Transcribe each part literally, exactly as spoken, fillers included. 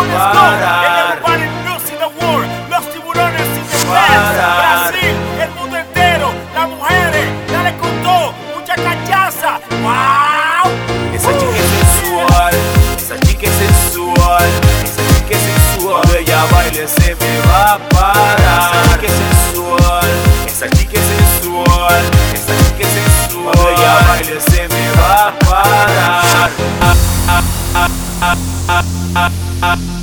on, let's go. And everybody knows in the world, los tiburones in the past. Brasil, el mundo entero, las mujeres, dale con todo, mucha cachaza. Wow. Esa chica es sensual, esa chica es sensual, esa chica es sensual. Cuando ella baile se me va a parar. Esa chica es sensual, esa chica es sensual, esa chica es sensual. Cuando ella baile se me va a parar. Ah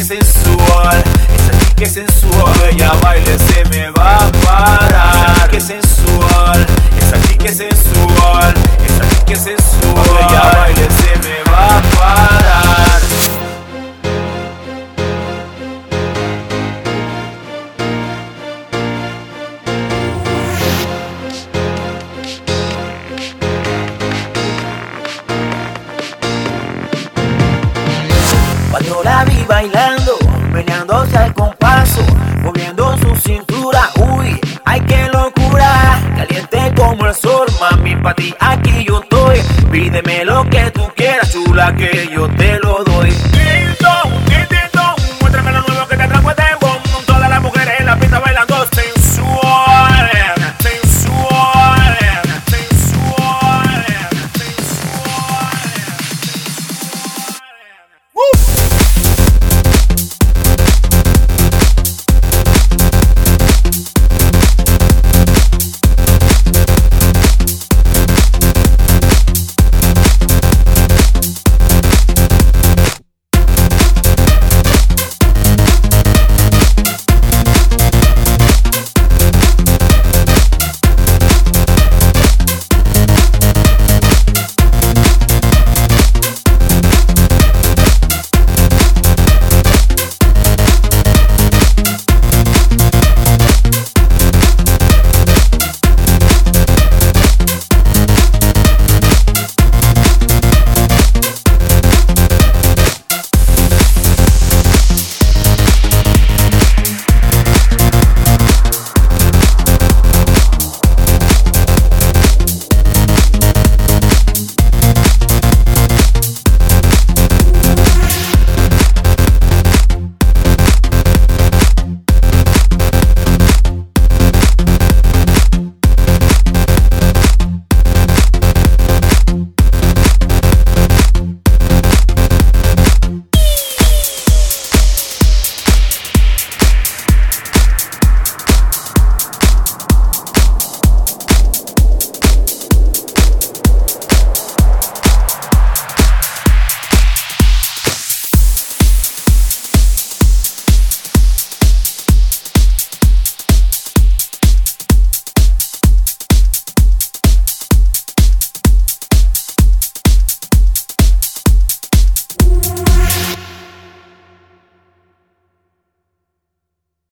sensual, esa chica es sensual, esa chica es sensual. Ella baile se me va a parar. Que sensual, esa chica es sensual, esa chica es sensual. Ella baile se me va a parar. Cuando la vi bailando, meneándose al compaso, moviendo su cintura, uy, ay que locura. Caliente como el sol, mami, pa' ti aquí yo estoy. Pídeme lo que tú quieras, chula, que yo te lo doy.